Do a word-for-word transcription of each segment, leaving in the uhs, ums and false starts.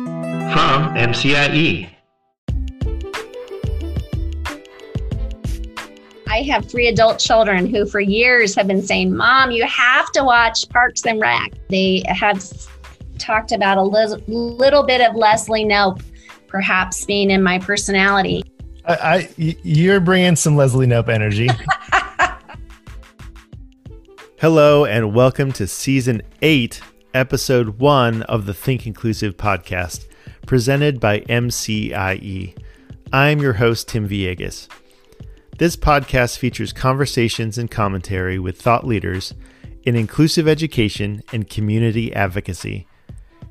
From M C I E. I have three adult children who for years have been saying, Mom, you have to watch Parks and Rec. They have talked about a little, little bit of Leslie Knope, perhaps being in my personality. I, I you're bringing some Leslie Knope energy. Hello and welcome to Season eight, Episode one of the Think Inclusive podcast, presented by M C I E. I'm your host, Tim Villegas. This podcast features conversations and commentary with thought leaders in inclusive education and community advocacy.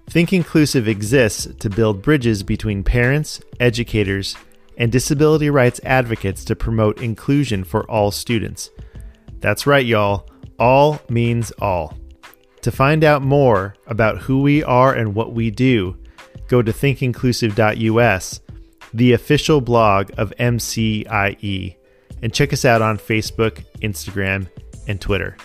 Think Inclusive exists to build bridges between parents, educators, and disability rights advocates to promote inclusion for all students. That's right, y'all. All means all. To find out more about who we are and what we do, go to think inclusive dot U S, the official blog of M C I E, and check us out on Facebook, Instagram, and Twitter.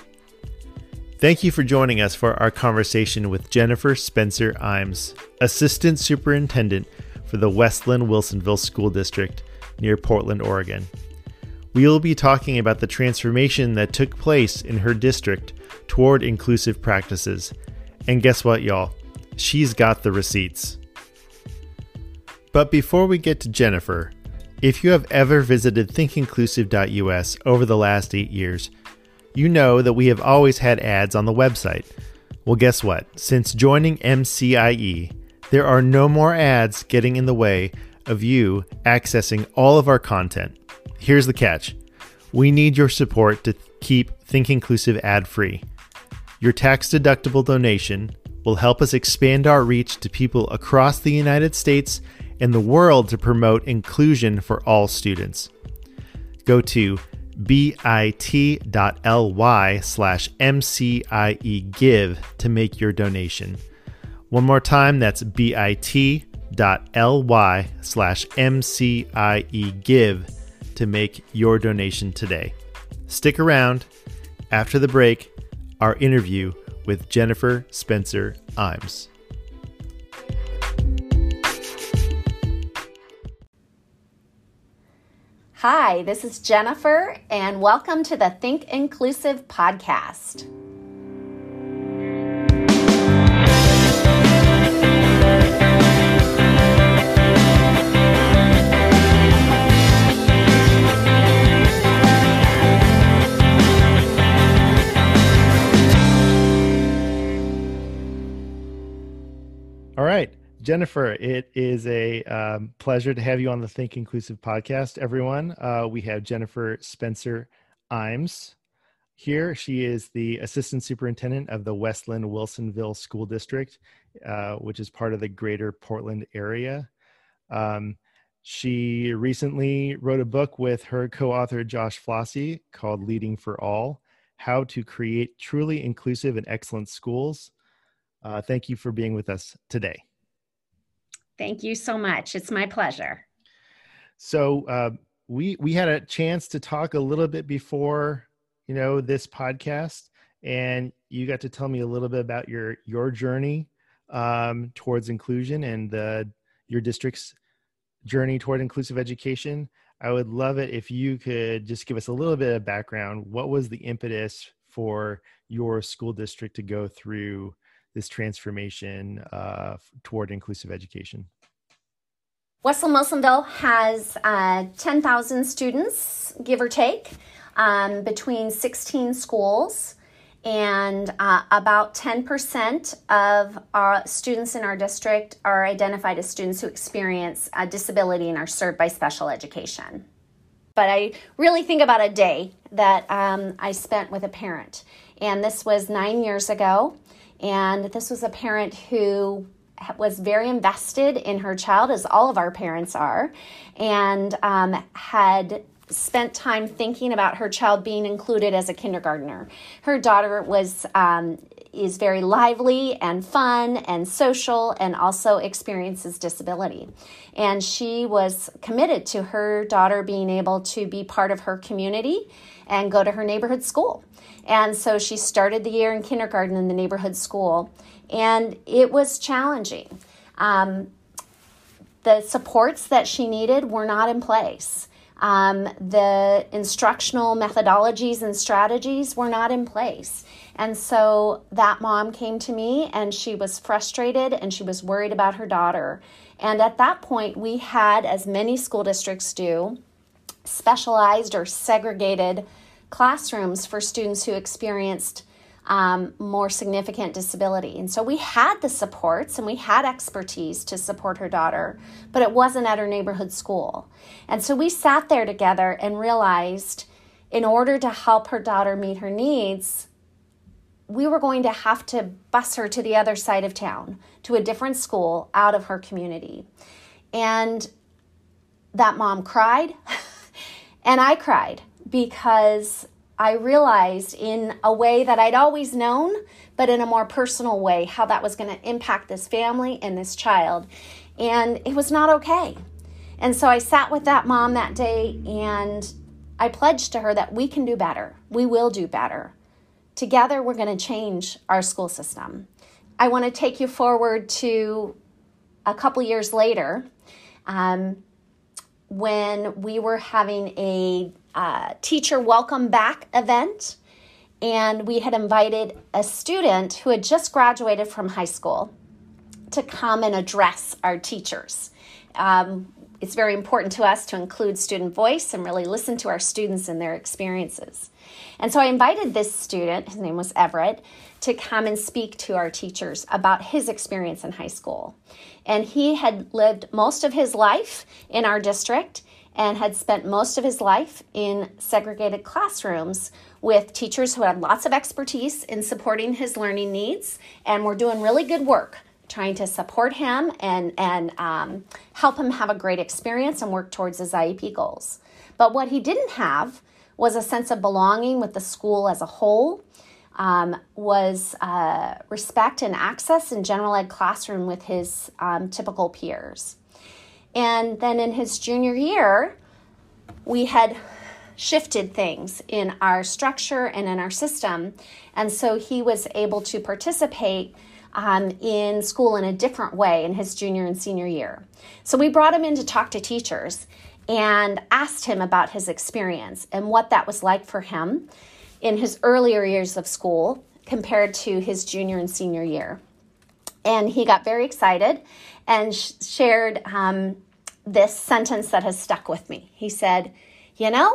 Thank you for joining us for our conversation with Jennifer Spencer Imes, Assistant Superintendent for the West Linn-Wilsonville School District near Portland, Oregon. We will be talking about the transformation that took place in her district toward inclusive practices. And guess what, y'all? She's got the receipts. But before we get to Jennifer, if you have ever visited think inclusive dot U S over the last eight years, you know that we have always had ads on the website. Well, guess what? Since joining M C I E, there are no more ads getting in the way of you accessing all of our content. Here's the catch. We need your support to keep Think Inclusive ad-free. Your tax-deductible donation will help us expand our reach to people across the United States and the world to promote inclusion for all students. Go to bit.ly slash MCIE give to make your donation. One more time, that's bit.ly slash MCIE give to make your donation today. Stick around. After the break, our interview with Jennifer Spencer Imes. Hi, this is Jennifer, and welcome to the Think Inclusive podcast. All right, Jennifer, it is a um, pleasure to have you on the Think Inclusive podcast, everyone. Uh, we have Jennifer Spencer Imes Here, she is the assistant superintendent of the West Linn-Wilsonville School District, uh, which is part of the greater Portland area. Um, she recently wrote a book with her co-author, Josh Flossie, called Leading for All, How to Create Truly Inclusive and Excellent Schools. Uh, thank you for being with us today. Thank you so much. It's my pleasure. So uh, we we had a chance to talk a little bit before you know, this podcast, and you got to tell me a little bit about your, your journey um, towards inclusion and the, your district's journey toward inclusive education. I would love it if you could just give us a little bit of background. What was the impetus for your school district to go through this transformation uh, toward inclusive education? West Linn-Wilsonville has uh, ten thousand students, give or take. Um, between sixteen schools, and uh, about ten percent of our students in our district are identified as students who experience a disability and are served by special education. But I really think about a day that um, I spent with a parent, and this was nine years ago, and this was a parent who was very invested in her child, as all of our parents are, and um, had spent time thinking about her child being included as a kindergartner. Her daughter was um, is very lively and fun and social, and also experiences disability. And she was committed to her daughter being able to be part of her community and go to her neighborhood school. And so she started the year in kindergarten in the neighborhood school, and it was challenging. Um, the supports that she needed were not in place. Um, the instructional methodologies and strategies were not in place. And so that mom came to me, and she was frustrated, and she was worried about her daughter. And at that point, we had, as many school districts do, specialized or segregated classrooms for students who experienced um, more significant disability. And so we had the supports and we had expertise to support her daughter, but it wasn't at her neighborhood school. And so we sat there together and realized, in order to help her daughter meet her needs, we were going to have to bus her to the other side of town, to a different school out of her community. And that mom cried and I cried, because I realized, in a way that I'd always known, but in a more personal way, how that was going to impact this family and this child. And it was not okay. And so I sat with that mom that day, and I pledged to her that we can do better. We will do better. Together, we're going to change our school system. I want to take you forward to a couple years later, um, when we were having a Uh, teacher welcome back event, and we had invited a student who had just graduated from high school to come and address our teachers. Um, it's very important to us to include student voice and really listen to our students and their experiences. And so I invited this student, his name was Everett, to come and speak to our teachers about his experience in high school. And he had lived most of his life in our district and had spent most of his life in segregated classrooms with teachers who had lots of expertise in supporting his learning needs and were doing really good work trying to support him and, and um, help him have a great experience and work towards his I E P goals. But what he didn't have was a sense of belonging with the school as a whole, um, was uh, respect and access in general ed classroom with his um, typical peers. And then in his junior year, we had shifted things in our structure and in our system. And so he was able to participate um, in school in a different way in his junior and senior year. So we brought him in to talk to teachers and asked him about his experience and what that was like for him in his earlier years of school compared to his junior and senior year. And he got very excited and sh- shared um, this sentence that has stuck with me. He said, you know,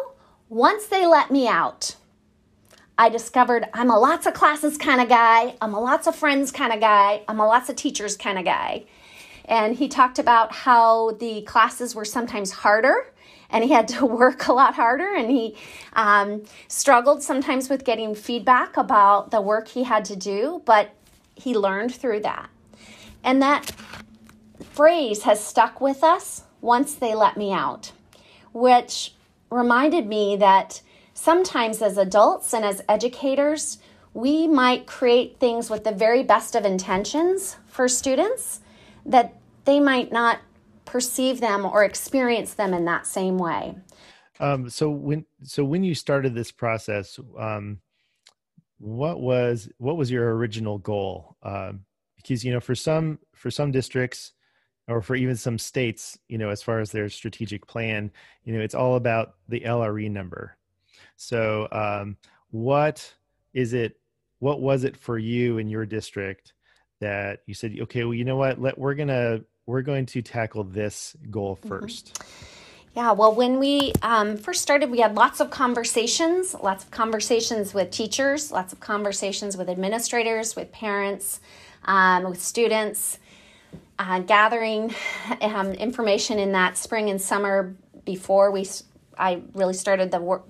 once they let me out, I discovered I'm a lots of classes kind of guy. I'm a lots of friends kind of guy. I'm a lots of teachers kind of guy. And he talked about how the classes were sometimes harder and he had to work a lot harder, and he um, struggled sometimes with getting feedback about the work he had to do, but he learned through that. And that phrase has stuck with us, "once they let me out," which reminded me that sometimes as adults and as educators, we might create things with the very best of intentions for students that they might not perceive them or experience them in that same way. Um, so when so when you started this process, um, what was what was your original goal? Um, because you know, for some for some districts, or for even some states, you know, as far as their strategic plan, you know, it's all about the L R E number. So, um, what is it? What was it for you in your district that you said, okay, well, you know what? Let we're gonna we're going to tackle this goal first. Mm-hmm. Yeah, well, when we um, first started, we had lots of conversations, lots of conversations with teachers, lots of conversations with administrators, with parents, um, with students, uh, gathering um, information in that spring and summer before we I really started the work.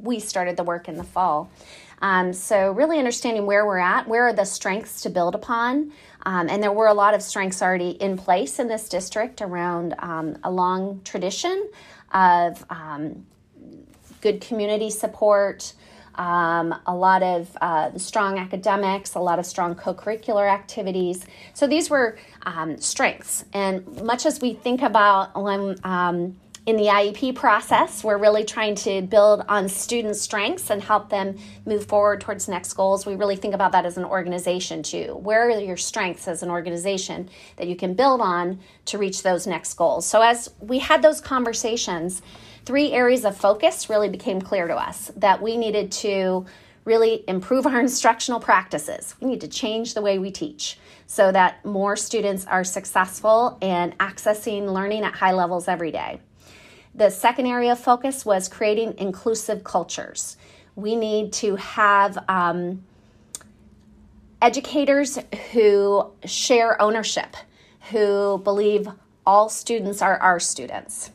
We started the work in the fall. Um, so really understanding where we're at, where are the strengths to build upon, um, and there were a lot of strengths already in place in this district around um, a long tradition of um, good community support, um, a lot of uh, strong academics, a lot of strong co-curricular activities. So these were um, strengths, and much as we think about um, um in the I E P process, we're really trying to build on student strengths and help them move forward towards next goals. We really think about that as an organization too. Where are your strengths as an organization that you can build on to reach those next goals? So as we had those conversations, three areas of focus really became clear to us that we needed to really improve our instructional practices. We need to change the way we teach so that more students are successful in accessing learning at high levels every day. The second area of focus was creating inclusive cultures. We need to have um, educators who share ownership, who believe all students are our students.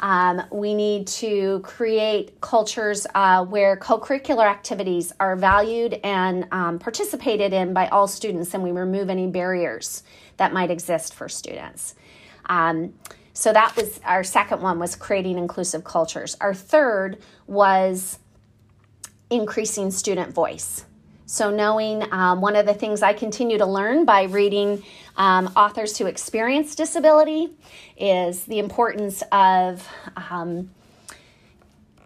Um, we need to create cultures uh, where co-curricular activities are valued and um, participated in by all students, and we remove any barriers that might exist for students. Um, So that was our second one, was creating inclusive cultures. Our third was increasing student voice. So knowing um, one of the things I continue to learn by reading um, authors who experience disability is the importance of um,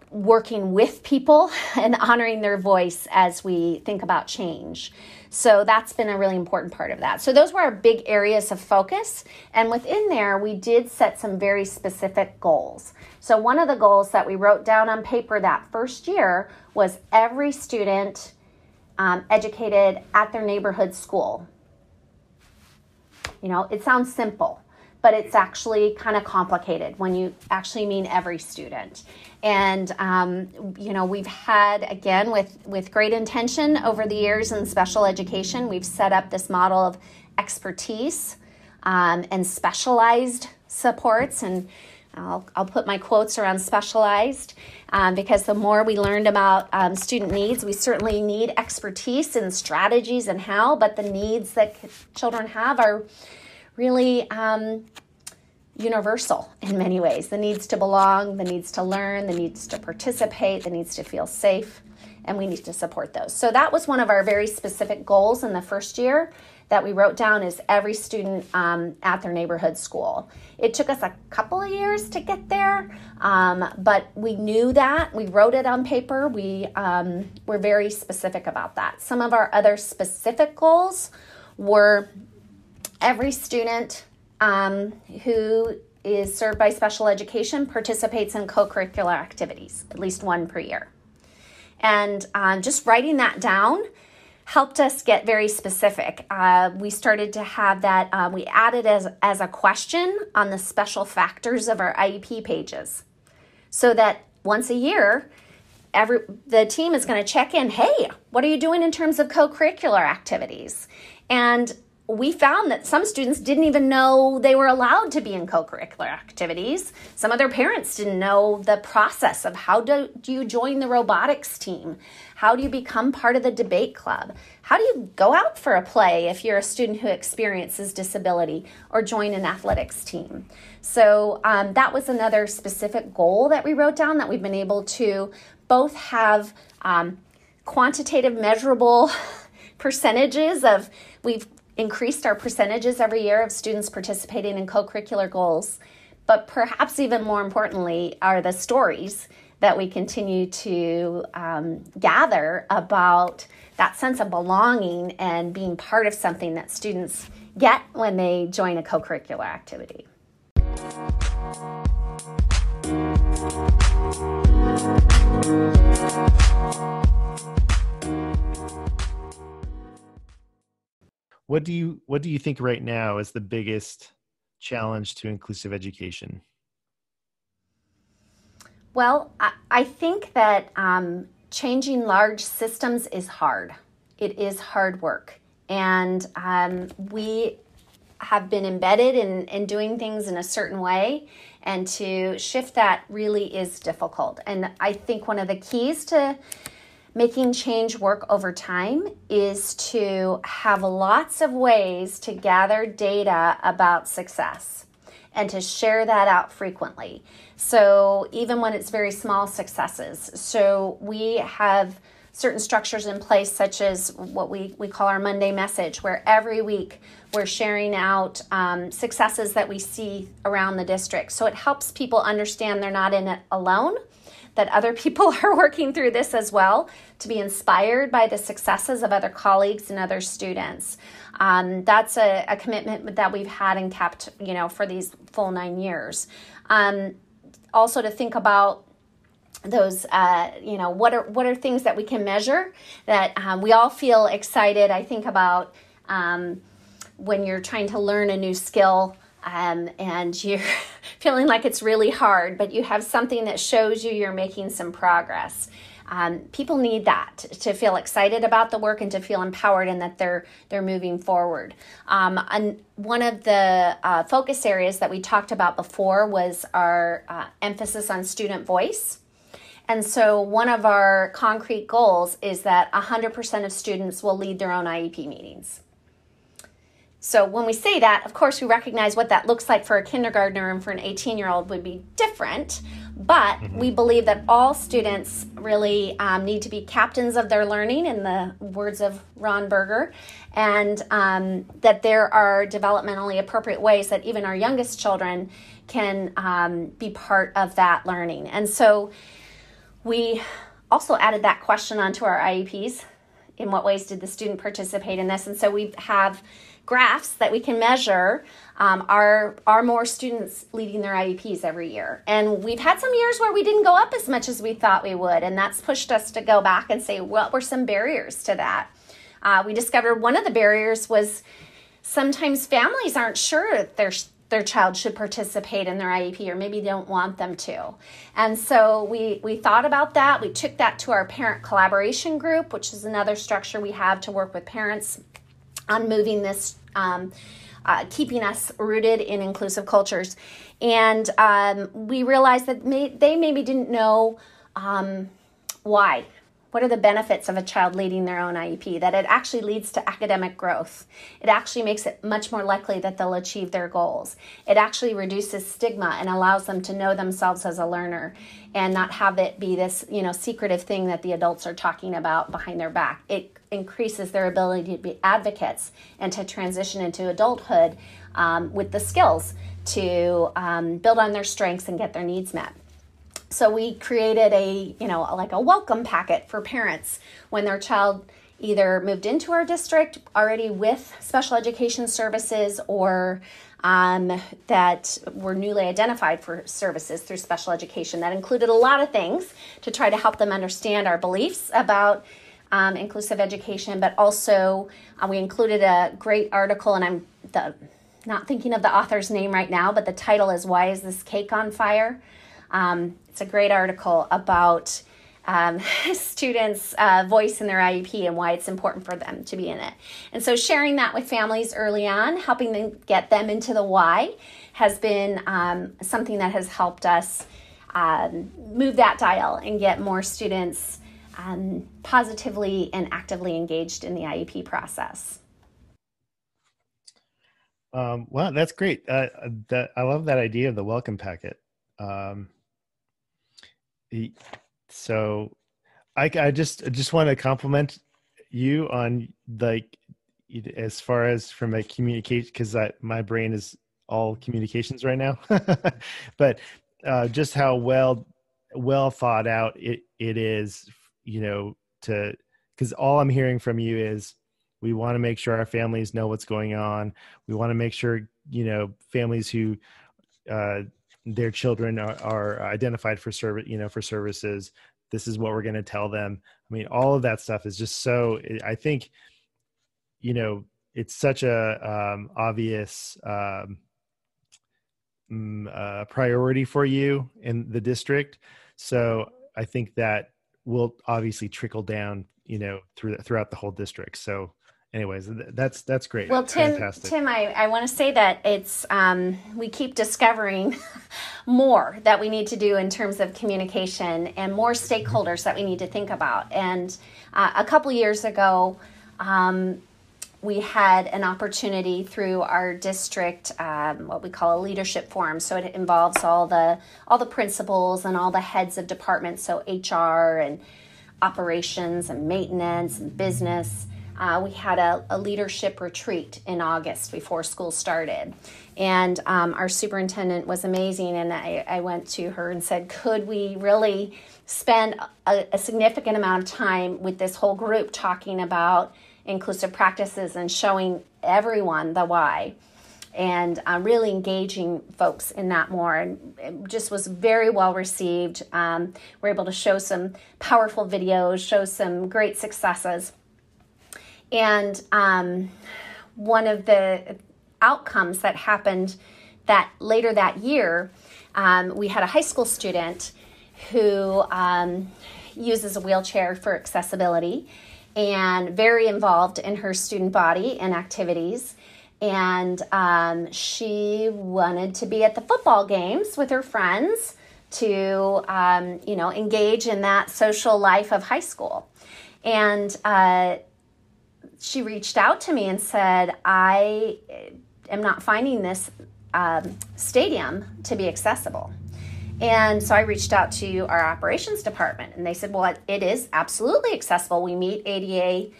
working with people and honoring their voice as we think about change. So that's been a really important part of that. So those were our big areas of focus. And within there, we did set some very specific goals. So one of the goals that we wrote down on paper that first year was every student um, educated at their neighborhood school. You know, it sounds simple, but it's actually kind of complicated when you actually mean every student. And, um, you know, we've had, again, with, with great intention over the years in special education, we've set up this model of expertise um, and specialized supports. And I'll, I'll put my quotes around specialized um, because the more we learned about um, student needs, we certainly need expertise and strategies and how, but the needs that children have are really um, universal in many ways. The needs to belong, the needs to learn, the needs to participate, the needs to feel safe, and we need to support those. So that was one of our very specific goals in the first year that we wrote down, is every student um, at their neighborhood school. It took us a couple of years to get there, um, but we knew that. We wrote it on paper. We um, were very specific about that. Some of our other specific goals were every student um, who is served by special education participates in co-curricular activities, at least one per year. And um, just writing that down helped us get very specific. Uh, we started to have that, uh, we added as, as a question on the special factors of our I E P pages, so that once a year, every the team is going to check in, hey, what are you doing in terms of co-curricular activities? And we found that some students didn't even know they were allowed to be in co-curricular activities. Some of their parents didn't know the process of how do, do you join the robotics team? How do you become part of the debate club? How do you go out for a play if you're a student who experiences disability or join an athletics team? So um, that was another specific goal that we wrote down that we've been able to both have um, quantitative measurable percentages of, we've increased our percentages every year of students participating in co-curricular goals, but perhaps even more importantly are the stories that we continue to um, gather about that sense of belonging and being part of something that students get when they join a co-curricular activity. What do you what do you think right now is the biggest challenge to inclusive education? Well, I, I think that um, changing large systems is hard. It is hard work. And um, we have been embedded in, in doing things in a certain way. And to shift that really is difficult. And I think one of the keys to making change work over time is to have lots of ways to gather data about success and to share that out frequently. So even when it's very small successes. So we have certain structures in place, such as what we, we call our Monday message, where every week we're sharing out um, successes that we see around the district. So it helps people understand they're not in it alone, that other people are working through this as well, to be inspired by the successes of other colleagues and other students. Um, that's a, a commitment that we've had and kept, you know, for these full nine years. Um, also to think about those, uh, you know, what are what are things that we can measure that um, we all feel excited. I think about um, when you're trying to learn a new skill. Um, and you're feeling like it's really hard, but you have something that shows you you're making some progress. Um, people need that to feel excited about the work and to feel empowered and that they're they're moving forward. Um, and one of the uh, focus areas that we talked about before was our uh, emphasis on student voice. And so one of our concrete goals is that one hundred percent of students will lead their own I E P meetings. So when we say that, of course, we recognize what that looks like for a kindergartner and for an eighteen-year-old would be different, but we believe that all students really um, need to be captains of their learning, in the words of Ron Berger, and um, that there are developmentally appropriate ways that even our youngest children can um, be part of that learning. And so we also added that question onto our I E Ps. In what ways did the student participate in this? And so we have graphs that we can measure um, are, are more students leading their I E Ps every year. And we've had some years where we didn't go up as much as we thought we would, and that's pushed us to go back and say, what were some barriers to that? Uh, we discovered one of the barriers was sometimes families aren't sure that their, their child should participate in their I E P, or maybe they don't want them to. And so we, we thought about that. We took that to our parent collaboration group, which is another structure we have to work with parents on moving this, um, uh, keeping us rooted in inclusive cultures. And um, we realized that may, they maybe didn't know um, why. What are the benefits of a child leading their own I E P? That it actually leads to academic growth. It actually makes it much more likely that they'll achieve their goals. It actually reduces stigma and allows them to know themselves as a learner and not have it be this, you know, secretive thing that the adults are talking about behind their back. It increases their ability to be advocates and to transition into adulthood um, with the skills to um, build on their strengths and get their needs met. So we created a, you know, like a welcome packet for parents when their child either moved into our district already with special education services or um, that were newly identified for services through special education. That included a lot of things to try to help them understand our beliefs about um, inclusive education, but also uh, we included a great article, and I'm the, not thinking of the author's name right now, but the title is Why Is This Cake on Fire? Um, it's a great article about um, students' uh, voice in their I E P and why it's important for them to be in it. And so sharing that with families early on, helping them get them into the why has been um, something that has helped us um, move that dial and get more students um, positively and actively engaged in the I E P process. Um, wow, that's great. Uh, that, I love that idea of the welcome packet. Um, so I, I just, I just want to compliment you on, like, as far as from a communication, cause I, my brain is all communications right now, but, uh, just how well, well thought out it, it is, you know, to, cause all I'm hearing from you is, we want to make sure our families know what's going on. We want to make sure, you know, families who uh, their children are, are identified for service, you know, for services. This is what we're going to tell them. I mean, all of that stuff is just so, I think, you know, it's such a um, obvious um, uh, priority for you in the district. So I think that will obviously trickle down, you know, through, throughout the whole district. So anyways, that's, that's great. Well, Tim, Fantastic. Tim, I, I want to say that it's, um, we keep discovering more that we need to do in terms of communication and more stakeholders that we need to think about. And uh, a couple years ago, um, we had an opportunity through our district, um, what we call a leadership forum. So it involves all the, all the principals and all the heads of departments. So H R and operations and maintenance and business. Uh, we had a, a leadership retreat in August before school started. And um, our superintendent was amazing. And I, I went to her and said, could we really spend a, a significant amount of time with this whole group talking about inclusive practices and showing everyone the why and uh, really engaging folks in that more. And it just was very well received. Um, we're able to show some powerful videos, show some great successes. And um, one of the outcomes that happened that later that year, um, we had a high school student who um, uses a wheelchair for accessibility and very involved in her student body and activities. And um, she wanted to be at the football games with her friends to, um, you know, engage in that social life of high school. And uh, she reached out to me and said, I am not finding this um, stadium to be accessible. And so I reached out to our operations department and they said, well, it is absolutely accessible. We meet A D A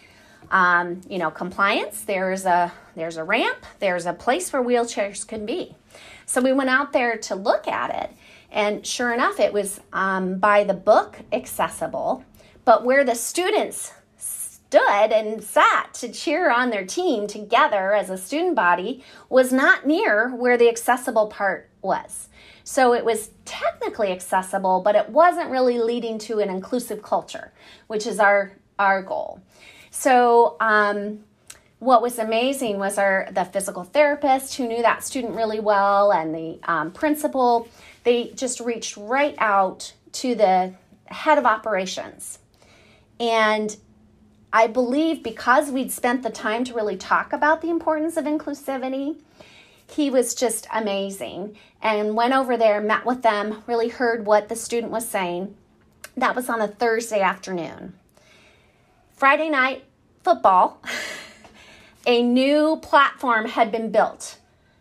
Um, you know, compliance, there's a, there's a ramp, there's a place where wheelchairs can be. So we went out there to look at it and sure enough, it was um, by the book accessible, but where the students stood and sat to cheer on their team together as a student body was not near where the accessible part was. So it was technically accessible, but it wasn't really leading to an inclusive culture, which is our, our goal. So um, what was amazing was our the physical therapist who knew that student really well and the um, principal, they just reached right out to the head of operations. And I believe because we'd spent the time to really talk about the importance of inclusivity, he was just amazing and went over there, met with them, really heard what the student was saying. That was on a Thursday afternoon. Friday night football, a new platform had been built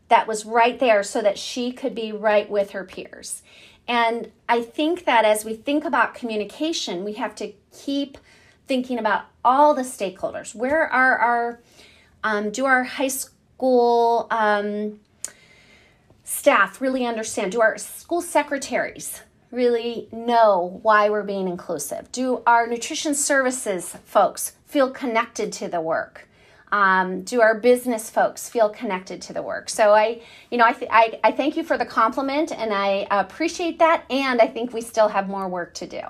that was right there so that she could be right with her peers. And I think that as we think about communication, we have to keep thinking about all the stakeholders. Where are our, um, do our high school um, staff really understand? Do our school secretaries really know why we're being inclusive? Do our nutrition services folks feel connected to the work? Um, do our business folks feel connected to the work? So I, you know, I, th- I, I thank you for the compliment and I appreciate that. And I think we still have more work to do.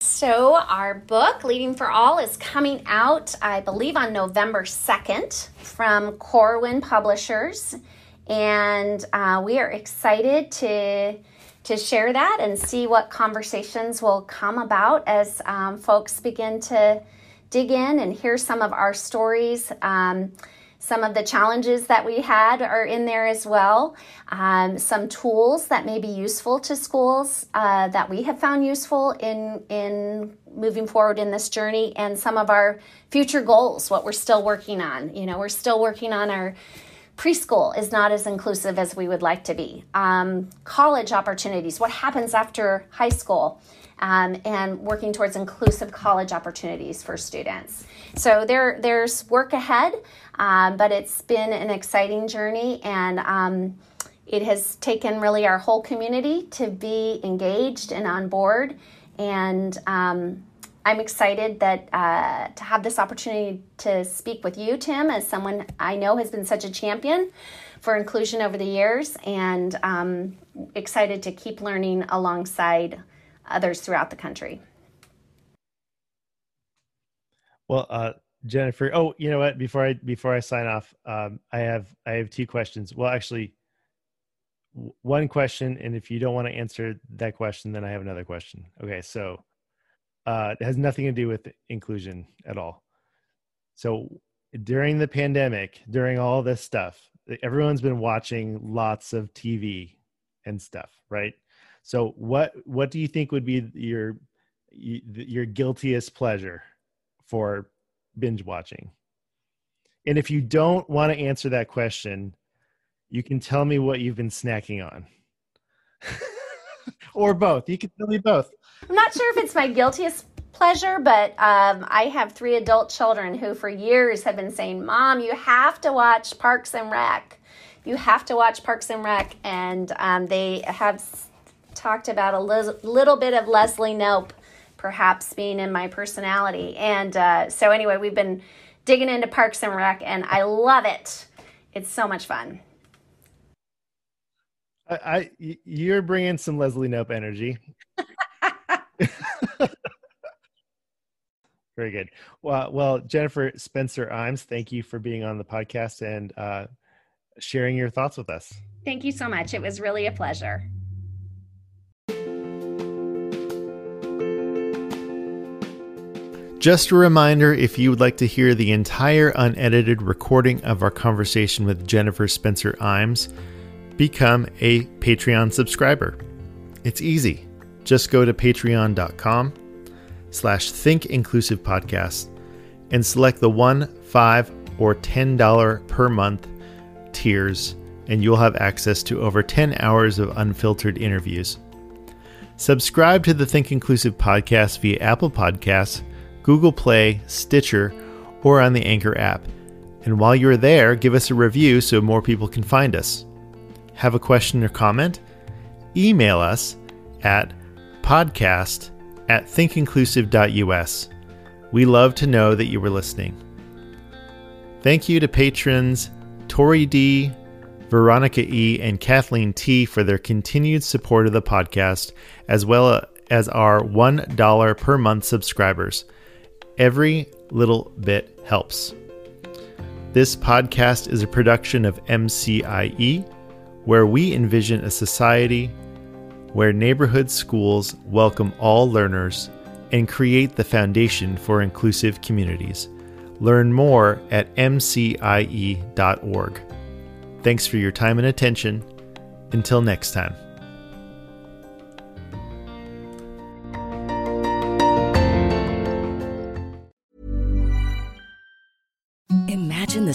So our book, Leading for All, is coming out, I believe, on November second from Corwin Publishers. And uh, we are excited to to share that and see what conversations will come about as um, folks begin to dig in and hear some of our stories. Um, some of the challenges that we had are in there as well. Um, some tools that may be useful to schools uh, that we have found useful in, in moving forward in this journey, and some of our future goals, what we're still working on. You know, we're still working on our preschool is not as inclusive as we would like to be. Um, college opportunities, what happens after high school, um, and working towards inclusive college opportunities for students. So there, there's work ahead, um, but it's been an exciting journey, and um, it has taken really our whole community to be engaged and on board. And um, I'm excited that uh, to have this opportunity to speak with you, Tim, as someone I know has been such a champion for inclusion over the years, and um, excited to keep learning alongside others throughout the country. Well, uh, Jennifer, oh, you know what? Before I before I sign off, um, I have I have two questions. Well, actually, w- one question, and if you don't want to answer that question, then I have another question. Okay, so. Uh, it has nothing to do with inclusion at all. So during the pandemic, during all this stuff, everyone's been watching lots of T V and stuff, right? So what what do you think would be your your guiltiest pleasure for binge watching? And if you don't want to answer that question, you can tell me what you've been snacking on. Or both. You can tell me both. I'm not sure if it's my guiltiest pleasure, but um, I have three adult children who for years have been saying, Mom, you have to watch Parks and Rec. You have to watch Parks and Rec. And um, they have talked about a li- little bit of Leslie Knope perhaps being in my personality. And uh, so anyway, we've been digging into Parks and Rec, and I love it. It's so much fun. I, I you're bringing some Leslie Knope energy. Very good. Well, well, Jennifer Spencer Imes, thank you for being on the podcast and uh, sharing your thoughts with us. Thank you so much. It was really a pleasure. Just a reminder, if you would like to hear the entire unedited recording of our conversation with Jennifer Spencer Imes, become a Patreon subscriber. It's easy. Just go to patreon.com slash think inclusive podcast and select the one, five, or ten dollars per month tiers, and you'll have access to over ten hours of unfiltered interviews. Subscribe to the Think Inclusive podcast via Apple Podcasts, Google Play, Stitcher, or on the Anchor app. And while you're there, give us a review so more people can find us. Have a question or comment? Email us at podcast at thinkinclusive.us. We love to know that you were listening. Thank you to patrons Tori D, Veronica E, and Kathleen T for their continued support of the podcast, as well as our one dollar per month subscribers. Every little bit helps. This podcast is a production of M C I E, where we envision a society where neighborhood schools welcome all learners and create the foundation for inclusive communities. Learn more at M C I E dot org. Thanks for your time and attention. Until next time. The